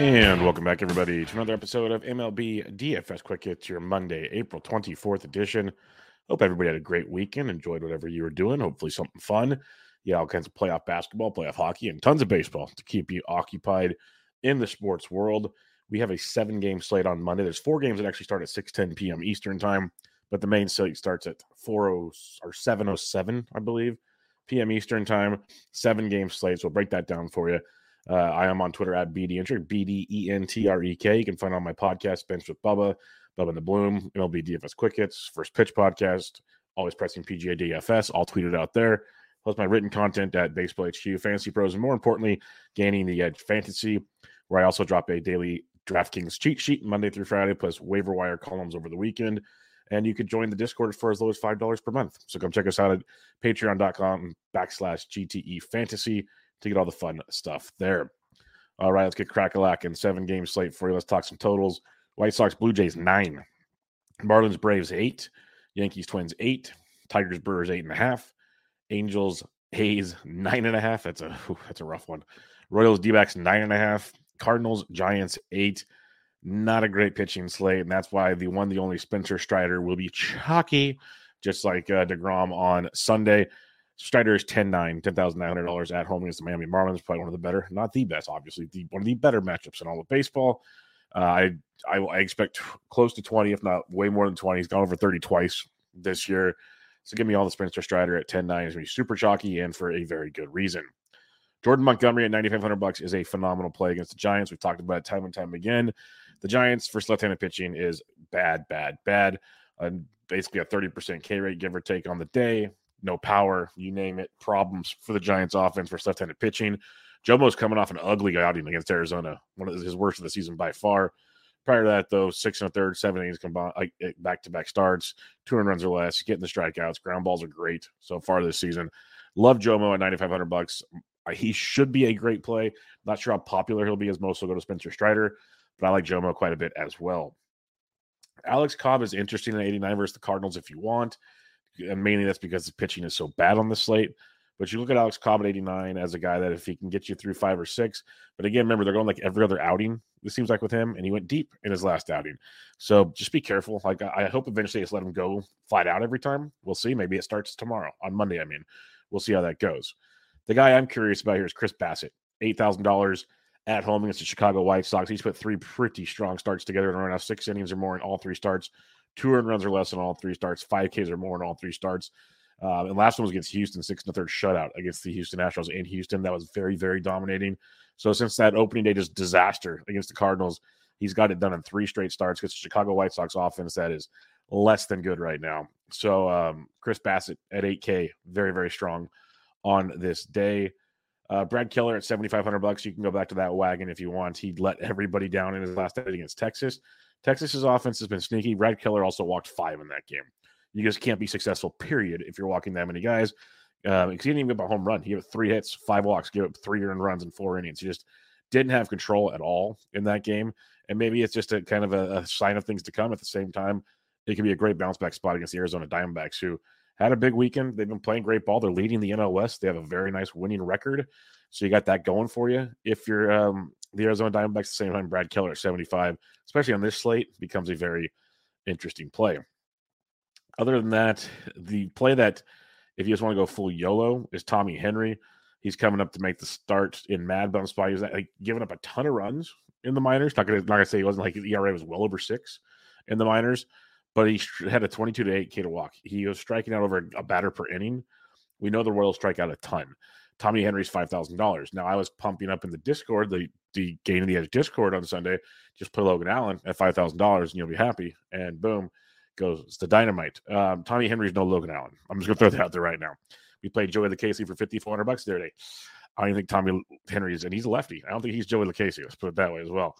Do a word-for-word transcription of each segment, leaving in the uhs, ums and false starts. And welcome back, everybody, to another episode of M L B D F S Quick Hits, your Monday, April twenty-fourth edition. Hope everybody had a great weekend, enjoyed whatever you were doing, hopefully something fun. Yeah, all kinds of playoff basketball, playoff hockey, and tons of baseball to keep you occupied in the sports world. We have a seven-game slate on Monday. There's four games that actually start at six ten p.m. Eastern time, but the main slate starts at four oh or seven oh seven, I believe, p m. Eastern time, seven-game slate, so we'll break that down for you. Uh, I am on Twitter at BDENTREK, B D E N T R E K. You can find on my podcast, Bench with Bubba, Bubba and the Bloom, M L B D F S Quick Hits, First Pitch Podcast, Always Pressing P G A D F S, all tweeted out there. Plus my written content at Baseball H Q, Fantasy Pros, and more importantly, Gaining the Edge Fantasy, where I also drop a daily DraftKings cheat sheet Monday through Friday, plus waiver wire columns over the weekend. And you could join the Discord for as low as five dollars per month. So come check us out at patreon.com backslash GTE Fantasy. To get all the fun stuff there. All right, let's get crack-a-lackin'. Seven-game slate for you. Let's talk some totals. White Sox, Blue Jays, nine. Marlins, Braves, eight. Yankees, Twins, eight. Tigers, Brewers, eight and a half. Angels, A's, nine and a half. That's a whew, that's a rough one. Royals, D-backs, nine and a half. Cardinals, Giants, eight. Not a great pitching slate, and that's why the one, the only Spencer Strider will be chalky, just like uh, DeGrom on Sunday. Strider is ten nine, ten thousand nine hundred dollars at home against the Miami Marlins. Probably one of the better, not the best, obviously, the one of the better matchups in all of baseball. Uh, I, I I expect close to twenty, if not way more than twenty. He's gone over thirty twice this year. So give me all the Spencer Strider at ten nine. It's going to be super chalky and for a very good reason. Jordan Montgomery at nine thousand five hundred dollars is a phenomenal play against the Giants. We've talked about it time and time again. The Giants versus left-handed pitching is bad, bad, bad. Uh, basically a thirty percent K rate, give or take, on the day. No power, you name it, problems for the Giants offense versus left-handed pitching. Jomo's coming off an ugly outing against Arizona, one of his worst of the season by far. Prior to that, though, six and a third, seven innings combined, like back-to-back starts, two hundred runs or less, getting the strikeouts. Ground balls are great so far this season. Love Jomo at nine thousand five hundred dollars. He should be a great play. Not sure how popular he'll be, as most will go to Spencer Strider, but I like Jomo quite a bit as well. Alex Cobb is interesting at eighty-nine versus the Cardinals if you want. And mainly that's because the pitching is so bad on the slate. But you look at Alex Cobb at eighty-nine as a guy that if he can get you through five or six. But again, remember, they're going like every other outing, it seems like, with him. And he went deep in his last outing. So just be careful. Like, I hope eventually it's let him go flat out every time. We'll see. Maybe it starts tomorrow, on Monday, I mean. We'll see how that goes. The guy I'm curious about here is Chris Bassett. eight thousand dollars at home against the Chicago White Sox. He's put three pretty strong starts together and run out six innings or more in all three starts. Two earned runs or less in all three starts, five Ks or more in all three starts. Uh, and last one was against Houston, six and a third shutout against the Houston Astros in Houston. That was very, very dominating. So since that opening day just disaster against the Cardinals, he's got it done in three straight starts because the Chicago White Sox offense that is less than good right now. So um, Chris Bassett at eight K, very, very strong on this day. Uh, Brad Keller at seven thousand five hundred dollars. You can go back to that wagon if you want. He let everybody down in his last out against Texas. Texas's offense has been sneaky. Brad Keller also walked five in that game. You just can't be successful, period, if you're walking that many guys. Um, because he didn't even give up a home run. He gave up three hits, five walks, gave up three earned runs in four innings. He just didn't have control at all in that game. And maybe it's just a kind of a, a sign of things to come. At the same time, it can be a great bounce back spot against the Arizona Diamondbacks, who had a big weekend. They've been playing great ball. They're leading the N L West. They have a very nice winning record. So you got that going for you. If you're um, the Arizona Diamondbacks, at the same time, Brad Keller at seventy-five, especially on this slate, becomes a very interesting play. Other than that, the play that, if you just want to go full YOLO, is Tommy Henry. He's coming up to make the start in Mad Bum spot. He's like, giving up a ton of runs in the minors. Not going to say he wasn't like his E R A was well over six in the minors. but he had a twenty-two to eight K to walk. He was striking out over a batter per inning. We know the Royals strike out a ton. Tommy Henry's five thousand dollars. Now, I was pumping up in the Discord, the, the Gain of the Edge Discord on Sunday, just play Logan Allen at five thousand dollars and you'll be happy. And boom, goes it's the dynamite. Um, Tommy Henry's no Logan Allen. I'm just going to throw that out there right now. We played Joey Lacasey for fifty-four hundred bucks the other day. I don't think Tommy Henry is, and he's a lefty. I don't think he's Joey Lacasey. Let's put it that way as well.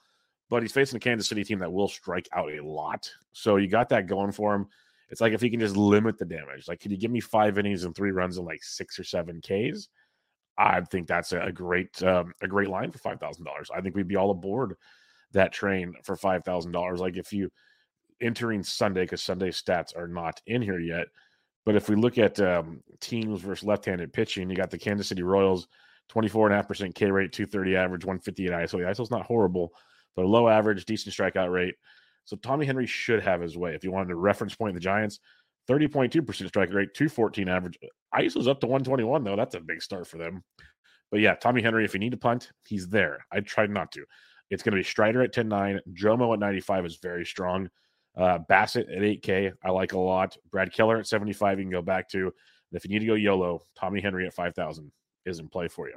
But he's facing a Kansas City team that will strike out a lot. So you got that going for him. It's like if he can just limit the damage. Like, could you give me five innings and three runs and like six or seven Ks? I think that's a great um, a great line for five thousand dollars. I think we'd be all aboard that train for five thousand dollars. Like, if you entering Sunday, because Sunday stats are not in here yet, but if we look at um, teams versus left-handed pitching, you got the Kansas City Royals, twenty-four point five percent K rate, two thirty average, one fifty-eight I S O. The I S O's not horrible, but a low average, decent strikeout rate. So Tommy Henry should have his way. If you wanted to reference point the Giants, thirty point two percent strikeout rate, two fourteen average. I S O's up to one twenty-one, though. That's a big start for them. But yeah, Tommy Henry, if you need to punt, he's there. I tried not to. It's going to be Strider at ten nine. Jomo at ninety-five is very strong. Uh, Bassett at eight K, I like a lot. Brad Keller at seventy-five, you can go back to. And if you need to go YOLO, Tommy Henry at five thousand is in play for you.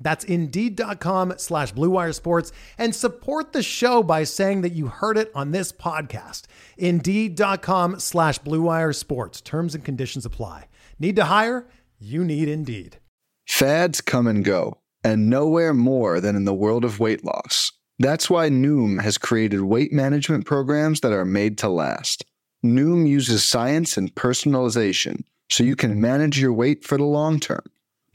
That's Indeed.com slash Blue Wire Sports. And support the show by saying that you heard it on this podcast. Indeed.com slash Blue Wire Sports. Terms and conditions apply. Need to hire? You need Indeed. Fads come and go, and nowhere more than in the world of weight loss. That's why Noom has created weight management programs that are made to last. Noom uses science and personalization so you can manage your weight for the long term.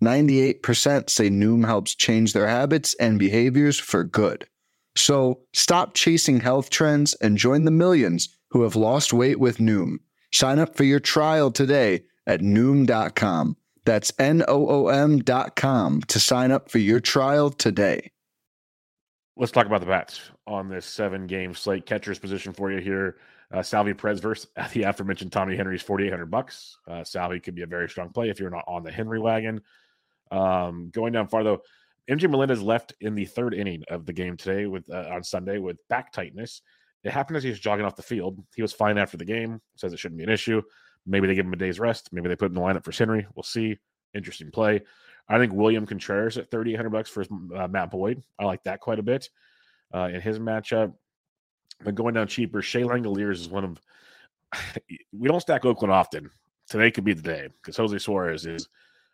ninety-eight percent say Noom helps change their habits and behaviors for good. So stop chasing health trends and join the millions who have lost weight with Noom. Sign up for your trial today at Noom dot com. That's N O O M dot com to sign up for your trial today. Let's talk about the bats on this seven-game slate. Catcher's position for you here. Uh, Salvi Perez versus the aforementioned Tommy Henry's forty-eight hundred bucks. Uh, Salvi could be a very strong play if you're not on the Henry wagon. Um, going down far, though, M J Melendez left in the third inning of the game today with uh, on Sunday with back tightness. It happened as he was jogging off the field. He was fine after the game. Says it shouldn't be an issue. Maybe they give him a day's rest. Maybe they put him in the lineup for Henry. We'll see. Interesting play. I think William Contreras at thirty-eight hundred bucks for uh, Matt Boyd. I like that quite a bit uh, in his matchup. But going down cheaper, Shea Langeliers is one of – we don't stack Oakland often. Today could be the day because Jose Suarez is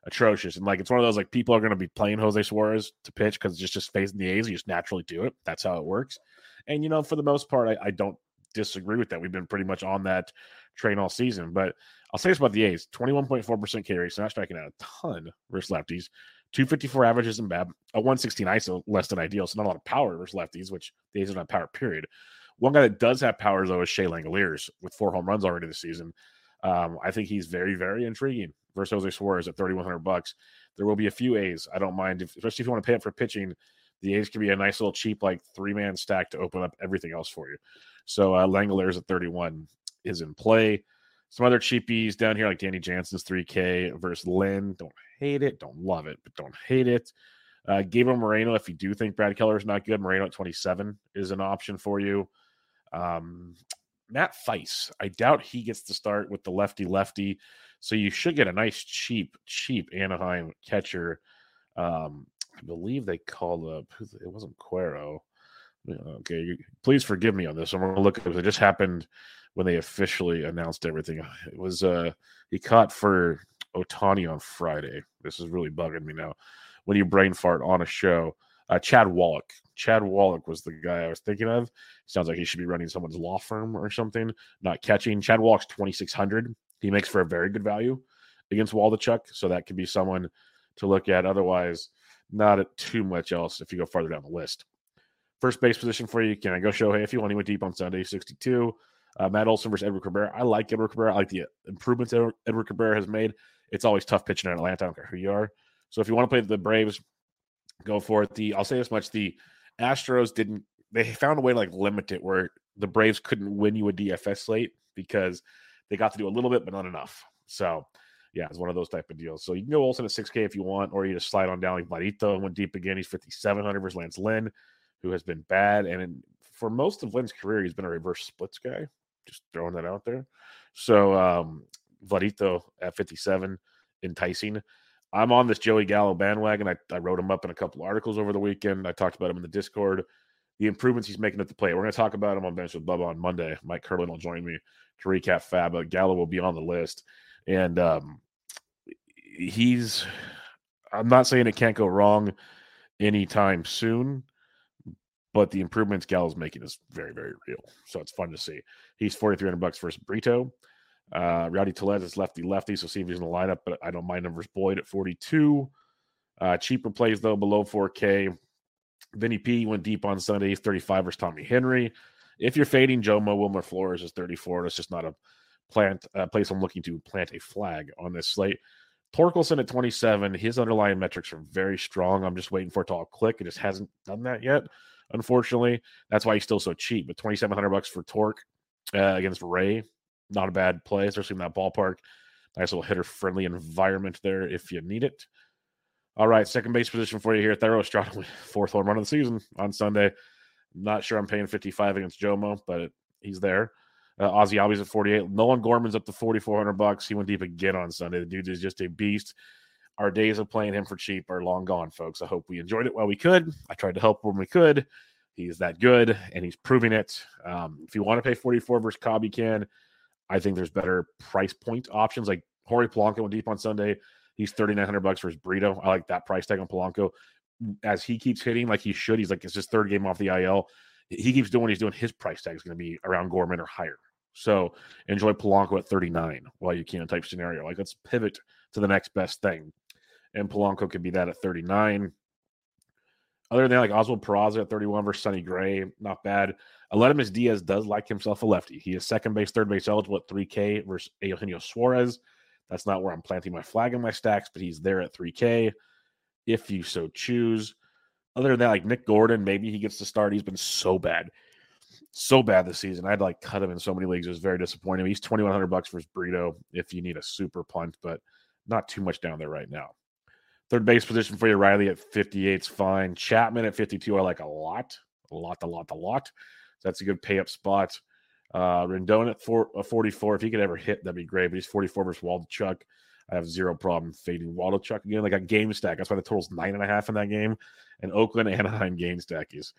atrocious. And, like, it's one of those, like, people are going to be playing Jose Suarez to pitch because it's just his face in the A's. You just naturally do it. That's how it works. And, you know, for the most part, I, I don't disagree with that. We've been pretty much on that train all season. But I'll say this about the A's. twenty-one point four percent K rate, so not striking out a ton versus lefties. two fifty-four averages in B A B. A one sixteen I S O, less than ideal, so not a lot of power versus lefties, which the A's don't have power, period. One guy that does have power, though, is Shea Langeliers with four home runs already this season. Um, I think he's very, very intriguing versus Jose Suarez at thirty-one hundred bucks. There will be a few A's. I don't mind, if, especially if you want to pay up for pitching. The A's can be a nice little cheap, like, three-man stack to open up everything else for you. So uh, Langeliers at thirty-one is in play. Some other cheapies down here, like Danny Jansen's three K versus Lynn. Don't hate it. Don't love it, but don't hate it. Uh, Gabriel Moreno, if you do think Brad Keller is not good, Moreno at twenty-seven is an option for you. Um, Matt Theis, I doubt he gets to start with the lefty-lefty, so you should get a nice, cheap, cheap Anaheim catcher. Um, I believe they called up – it wasn't Cuero. Okay, you, please forgive me on this. I'm going to look – it just happened when they officially announced everything. It was uh, – he caught for Ohtani on Friday. This is really bugging me now. When you brain fart on a show, uh, Chad Wallach. Chad Wallach was the guy I was thinking of. Sounds like he should be running someone's law firm or something, not catching. Chad Wallach's twenty-six hundred. He makes for a very good value against Waldichuk, so that could be someone to look at. Otherwise, not at too much else if you go farther down the list. First base position for you, can I go Shohei if you want? He went deep on Sunday, sixty-two. Uh, Matt Olson versus Edward Cabrera. I like Edward Cabrera. I like the improvements Edward, Edward Cabrera has made. It's always tough pitching in Atlanta. I don't care who you are. So if you want to play the Braves, go for it. The I'll say this much. The Astros didn't – they found a way to, like, limit it where the Braves couldn't win you a D F S slate because they got to do a little bit but not enough. So, yeah, it's one of those type of deals. So you can go Olsen at six K if you want, or you just slide on down like Vladito and went deep again. He's fifty-seven hundred versus Lance Lynn, who has been bad. And in, for most of Lynn's career, he's been a reverse splits guy. Just throwing that out there. So um, Vladito at fifty-seven, enticing. I'm on this Joey Gallo bandwagon. I, I wrote him up in a couple articles over the weekend. I talked about him in the Discord, the improvements he's making at the plate. We're going to talk about him on Bench with Bubba on Monday. Mike Curlin will join me to recap Fab, but Gallo will be on the list. And um, he's – I'm not saying it can't go wrong anytime soon, but the improvements Gallo's making is very, very real. So it's fun to see. He's forty-three hundred bucks versus Brito. Uh, Rowdy Tellez is lefty lefty, so see if he's in the lineup, but I don't mind him versus Boyd at forty-two. Uh, cheaper plays though, below four K. Vinny P went deep on Sunday, he's thirty-five versus Tommy Henry. If you're fading Jomo, Wilmer Flores is thirty-four. That's just not a plant uh, place I'm looking to plant a flag on this slate. Torkelson at twenty-seven, his underlying metrics are very strong. I'm just waiting for it to all click. It just hasn't done that yet, unfortunately. That's why he's still so cheap, but twenty-seven hundred bucks for Torque uh, against Ray. Not a bad play, especially in that ballpark. Nice little hitter-friendly environment there if you need it. All right, second base position for you here. Thero Estrada, fourth home run of the season on Sunday. Not sure I'm paying fifty-five against Jomo, but it, he's there. Uh, Ozzy Albies at forty-eight. Nolan Gorman's up to forty-four hundred bucks. He went deep again on Sunday. The dude is just a beast. Our days of playing him for cheap are long gone, folks. I hope we enjoyed it while we could. I tried to help when we could. He's that good, and he's proving it. Um, if you want to pay forty-four versus Cobb, you can. I think there's better price point options. Like Jorge Polanco went deep on Sunday. He's thirty-nine hundred bucks for his Brito. I like that price tag on Polanco. As he keeps hitting like he should, he's like, it's his third game off the I L. He keeps doing what he's doing. His price tag is going to be around Gorman or higher. So enjoy Polanco at thirty-nine while you can type scenario. Like, let's pivot to the next best thing. And Polanco could be that at thirty-nine. Other than that, like Oswald Peraza at thirty-one versus Sonny Gray, not bad. Elehuris Diaz does like himself a lefty. He is second base, third base eligible at three K versus Eugenio Suarez. That's not where I'm planting my flag in my stacks, but he's there at three K if you so choose. Other than that, like Nick Gordon, maybe he gets to start. He's been so bad, so bad this season. I'd like cut him in so many leagues. It was very disappointing. He's twenty-one hundred bucks versus Brito if you need a super punt, but not too much down there right now. Third base position for you, Riley at fifty-eight is fine. Chapman at fifty-two, I like a lot. A lot, a lot, a lot. So that's a good pay-up spot. Uh, Rendon at four, uh, forty-four. If he could ever hit, that'd be great. But he's forty-four versus Waldichuk. I have zero problem fading Waldichuk again. Like a game stack. That's why the total's nine and a half in that game. And Oakland, Anaheim game stack is,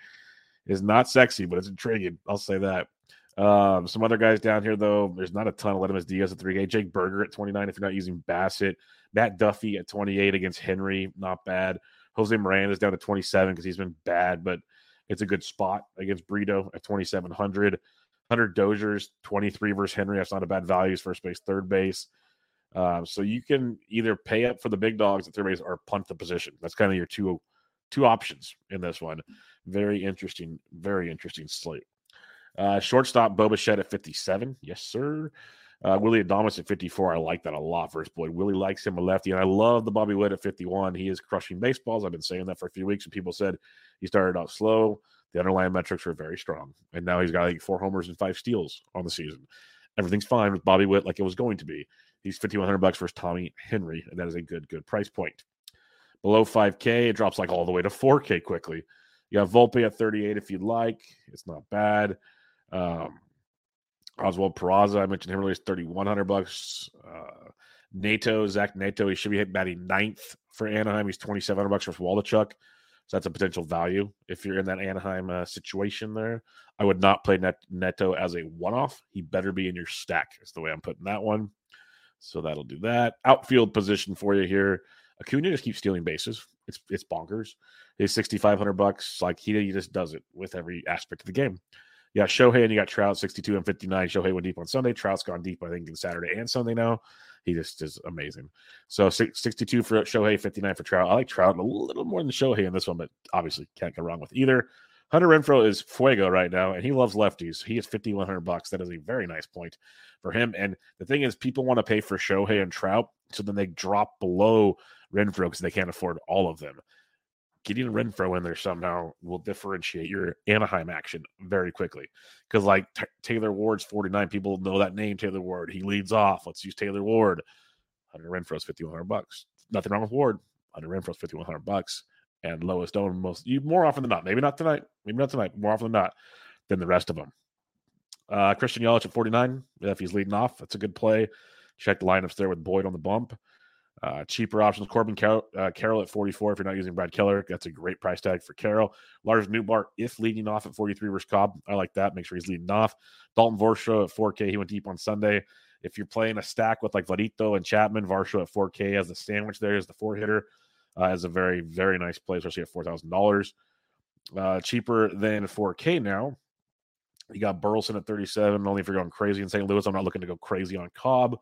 is not sexy, but it's intriguing. I'll say that. Um, some other guys down here, though, there's not a ton. Elehuris Diaz at three K. Jake Berger at twenty-nine if you're not using Bassett. Matt Duffy at twenty-eight against Henry, not bad. Jose Miranda is down to twenty-seven because he's been bad, but it's a good spot against Brito at twenty-seven hundred. Hunter Dozier's twenty-three versus Henry. That's not a bad value. It's first base, third base. Um, so you can either pay up for the big dogs at third base or punt the position. That's kind of your two two options in this one. Very interesting, very interesting slate. Uh, shortstop, Bo Bichette at fifty-seven. Yes, sir. Uh, Willie Adames at fifty-four. I like that a lot versus Boyd. Willie likes him a lefty, and I love the Bobby Witt at fifty-one. He is crushing baseballs. I've been saying that for a few weeks, and people said he started out slow. The underlying metrics were very strong, and now he's got like four homers and five steals on the season. Everything's fine with Bobby Witt like it was going to be. He's fifty-one hundred bucks versus Tommy Henry, and that is a good, good price point. Below five K, it drops like all the way to four K quickly. You got Volpe at thirty-eight if you'd like. It's not bad. Um, Oswald Peraza, I mentioned him earlier, is thirty-one hundred bucks. Uh, Nato, Zach Nato, he should be batting ninth for Anaheim. He's twenty-seven hundred bucks for Waldichuk. So that's a potential value if you're in that Anaheim uh, situation there. I would not play Net- Neto as a one-off. He better be in your stack is the way I'm putting that one. So that'll do that. Outfield position for you here. Acuna just keeps stealing bases. It's it's bonkers. He's sixty-five hundred bucks. Like he, he just does it with every aspect of the game. Yeah, Shohei and you got Trout, sixty-two and fifty-nine. Shohei went deep on Sunday. Trout's gone deep, I think, on Saturday and Sunday now. He just is amazing. So sixty-two for Shohei, fifty-nine for Trout. I like Trout a little more than Shohei in this one, but obviously can't go wrong with either. Hunter Renfroe is fuego right now, and he loves lefties. He is fifty-one hundred bucks. That is a very nice point for him. And the thing is, people want to pay for Shohei and Trout, so then they drop below Renfroe because they can't afford all of them. Getting Renfroe in there somehow will differentiate your Anaheim action very quickly. Because like t- Taylor Ward's forty-nine, people know that name, Taylor Ward. He leads off. Let's use Taylor Ward. Hunter Renfroe's fifty-one hundred bucks. Nothing wrong with Ward. Hunter Renfroe's fifty-one hundred bucks. And lowest owned most, you more often than not. Maybe not tonight. Maybe not tonight. More often than not than the rest of them. Uh, Christian Yelich at forty-nine. If he's leading off, that's a good play. Check the lineups there with Boyd on the bump. Uh, cheaper options, Corbin Car- uh, Carroll at forty-four. If you're not using Brad Keller, that's a great price tag for Carroll. Lars Newbar, if leading off at forty-three versus Cobb, I like that. Make sure he's leading off. Dalton Varsho at four K. He went deep on Sunday. If you're playing a stack with like Vladito and Chapman, Varsho at four K as the sandwich there as the four hitter, uh, is a very, very nice play, especially at four thousand dollars. Uh, cheaper than four K now. You got Burleson at thirty-seven, only if you're going crazy in Saint Louis. I'm not looking to go crazy on Cobb.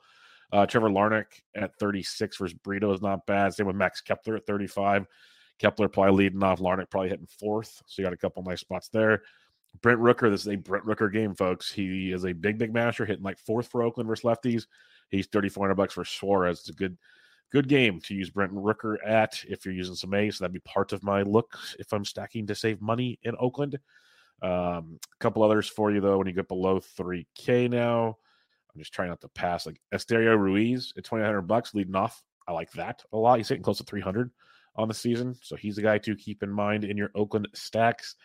Uh, Trevor Larnach at thirty-six versus Brito is not bad. Same with Max Kepler at thirty-five. Kepler probably leading off. Larnach probably hitting fourth. So you got a couple nice spots there. Brent Rooker, this is a Brent Rooker game, folks. He is a big, big masher, hitting like fourth for Oakland versus lefties. He's thirty-four hundred bucks for Suarez. It's a good, good game to use Brent Rooker at if you're using some A's. So that'd be part of my look if I'm stacking to save money in Oakland. Um, a couple others for you, though, when you get below three K now. I'm just trying not to pass. Like Esterio Ruiz at twenty-nine hundred bucks leading off. I like that a lot. He's hitting close to three hundred on the season. So he's a guy to keep in mind in your Oakland stacks.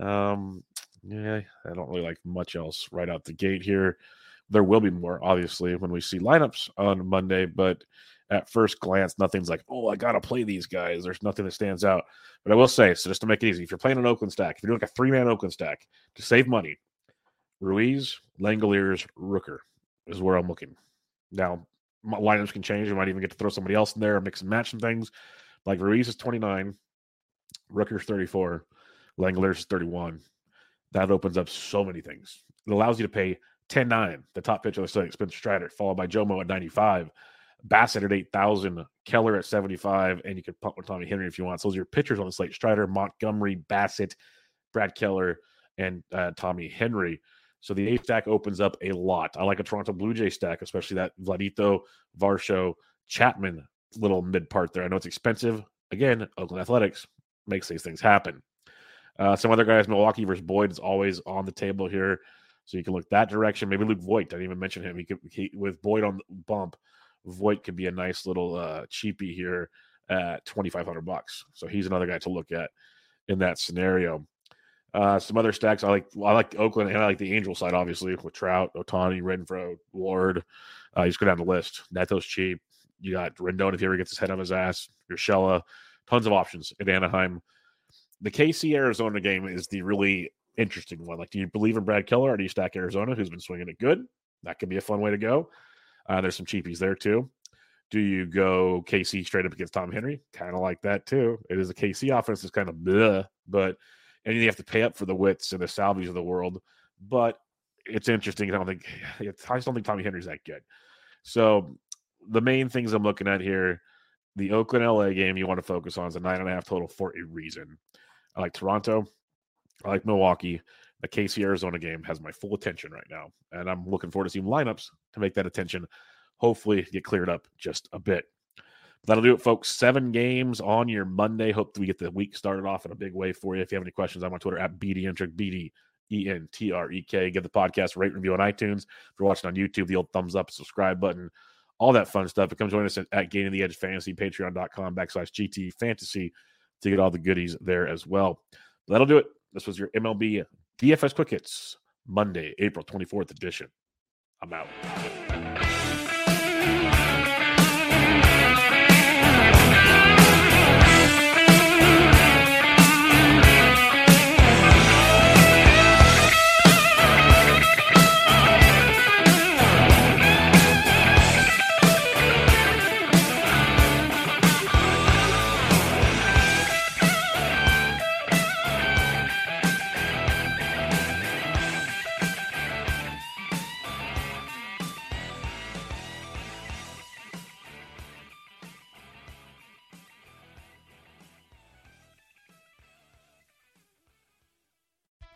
Um, yeah, I don't really like much else right out the gate here. There will be more, obviously, when we see lineups on Monday. But at first glance, nothing's like, oh, I got to play these guys. There's nothing that stands out. But I will say, so just to make it easy, if you're playing an Oakland stack, if you're doing like a three-man Oakland stack to save money, Ruiz, Langeliers, Rooker is where I'm looking. Now, my lineups can change. You might even get to throw somebody else in there, mix and match some things. Like Ruiz is twenty-nine, Rooker's thirty-four, Langeliers is thirty-one. That opens up so many things. It allows you to pay ten nine, the top pitcher of the slate, Spencer Strider, followed by Jomo at ninety-five, Bassett at eight thousand, Keller at seventy-five, and you can pump with Tommy Henry if you want. So those are your pitchers on the slate: Strider, Montgomery, Bassett, Brad Keller, and uh, Tommy Henry. So the A stack opens up a lot. I like a Toronto Blue Jay stack, especially that Vladito, Varsho, Chapman little mid part there. I know it's expensive. Again, Oakland Athletics makes these things happen. Uh, some other guys, Milwaukee versus Boyd is always on the table here. So you can look that direction. Maybe Luke Voigt, I didn't even mention him. He could he, with Boyd on the bump, Voigt could be a nice little uh, cheapie here at twenty-five hundred bucks. So he's another guy to look at in that scenario. Uh, some other stacks I like. I like Oakland and I like the Angel side, obviously, with Trout, Ohtani, Renfroe, Ward. Uh, you just go down the list. Neto's cheap. You got Rendon if he ever gets his head on his ass. Urshela, tons of options at Anaheim. The K C Arizona game is the really interesting one. Like, do you believe in Brad Keller or do you stack Arizona, who's been swinging it good? That could be a fun way to go. Uh, there's some cheapies there too. Do you go K C straight up against Tom Henry? Kind of like that too. It is a K C offense. It's kind of bleh, but. And you have to pay up for the Wits and the Salvies of the world. But it's interesting. I don't think I just don't think Tommy Henry's that good. So the main things I'm looking at here, the Oakland-L A game you want to focus on is a nine and a half total for a reason. I like Toronto. I like Milwaukee. The K C-Arizona game has my full attention right now. And I'm looking forward to seeing lineups to make that attention hopefully get cleared up just a bit. That'll do it, folks. Seven games on your Monday. Hope we get the week started off in a big way for you. If you have any questions, I'm on Twitter at BDENTREK, B D E N T R E K. Give the podcast a rate, review on iTunes. If you're watching on YouTube, the old thumbs up, subscribe button. all that fun stuff. But come join us at Gaining the Edge Fantasy, patreon.com backslash GT Fantasy to get all the goodies there as well. But that'll do it. This was your M L B D F S Quick Hits Monday, April twenty-fourth edition. I'm out.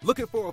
Looking for a